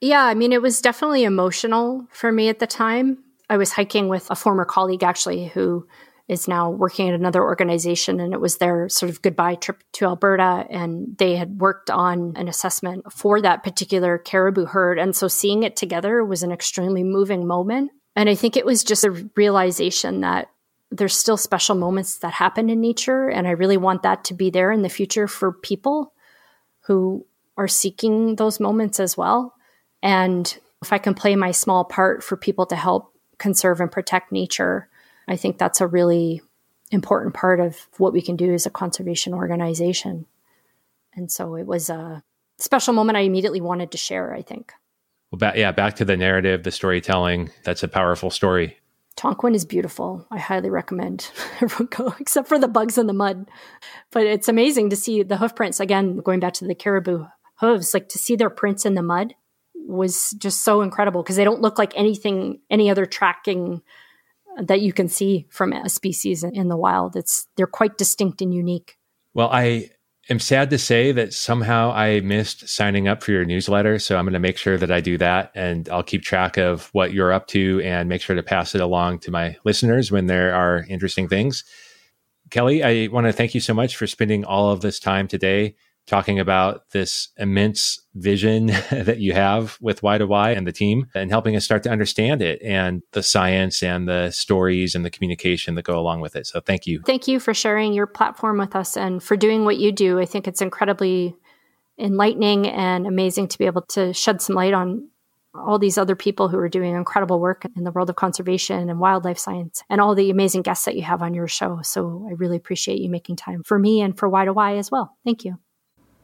Yeah, I mean, it was definitely emotional for me at the time. I was hiking with a former colleague, actually, who is now working at another organization, and it was their sort of goodbye trip to Alberta, and they had worked on an assessment for that particular caribou herd. And so seeing it together was an extremely moving moment. And I think it was just a realization that there's still special moments that happen in nature, and I really want that to be there in the future for people who are seeking those moments as well. And if I can play my small part for people to help conserve and protect nature, I think that's a really important part of what we can do as a conservation organization. And so it was a special moment I immediately wanted to share, I think. Well, back to the narrative, the storytelling. That's a powerful story. Tonquin is beautiful. I highly recommend everyone go, except for the bugs in the mud. But it's amazing to see the hoof prints. Again, going back to the caribou hooves, like to see their prints in the mud was just so incredible because they don't look like anything, any other tracking that you can see from a species in the wild. They're quite distinct and unique. Well, I'm sad to say that somehow I missed signing up for your newsletter. So I'm going to make sure that I do that, and I'll keep track of what you're up to and make sure to pass it along to my listeners when there are interesting things. Kelly, I want to thank you so much for spending all of this time today talking about this immense vision that you have with Y2Y and the team and helping us start to understand it and the science and the stories and the communication that go along with it. So thank you. Thank you for sharing your platform with us and for doing what you do. I think it's incredibly enlightening and amazing to be able to shed some light on all these other people who are doing incredible work in the world of conservation and wildlife science and all the amazing guests that you have on your show. So I really appreciate you making time for me and for Y2Y as well. Thank you.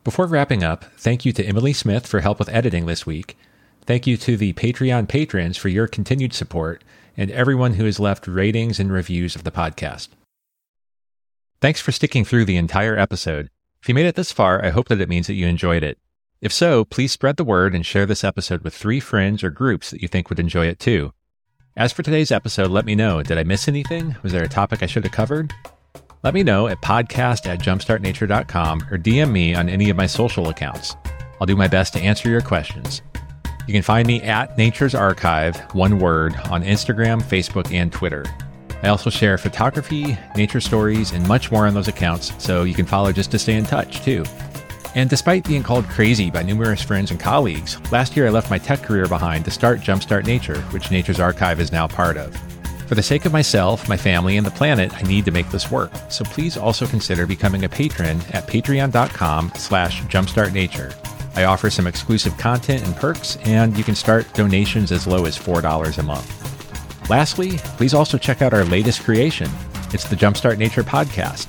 Before wrapping up, thank you to Emily Smith for help with editing this week. Thank you to the Patreon patrons for your continued support and everyone who has left ratings and reviews of the podcast. Thanks for sticking through the entire episode. If you made it this far, I hope that it means that you enjoyed it. If so, please spread the word and share this episode with 3 friends or groups that you think would enjoy it too. As for today's episode, let me know. Did I miss anything? Was there a topic I should have covered? Let me know at podcast@jumpstartnature.com or DM me on any of my social accounts. I'll do my best to answer your questions. You can find me at Nature's Archive, one word, on Instagram, Facebook, and Twitter. I also share photography, nature stories, and much more on those accounts, so you can follow just to stay in touch, too. And despite being called crazy by numerous friends and colleagues, last year I left my tech career behind to start Jumpstart Nature, which Nature's Archive is now part of. For the sake of myself, my family, and the planet, I need to make this work, so please also consider becoming a patron at patreon.com/jumpstartnature. I offer some exclusive content and perks, and you can start donations as low as $4 a month. Lastly, please also check out our latest creation. It's the Jumpstart Nature podcast.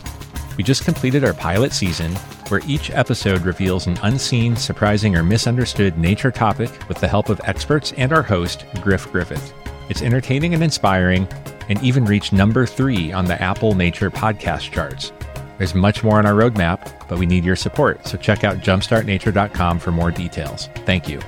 We just completed our pilot season, where each episode reveals an unseen, surprising, or misunderstood nature topic with the help of experts and our host, Griff Griffith. It's entertaining and inspiring, and even reached number 3 on the Apple Nature podcast charts. There's much more on our roadmap, but we need your support, so check out jumpstartnature.com for more details. Thank you.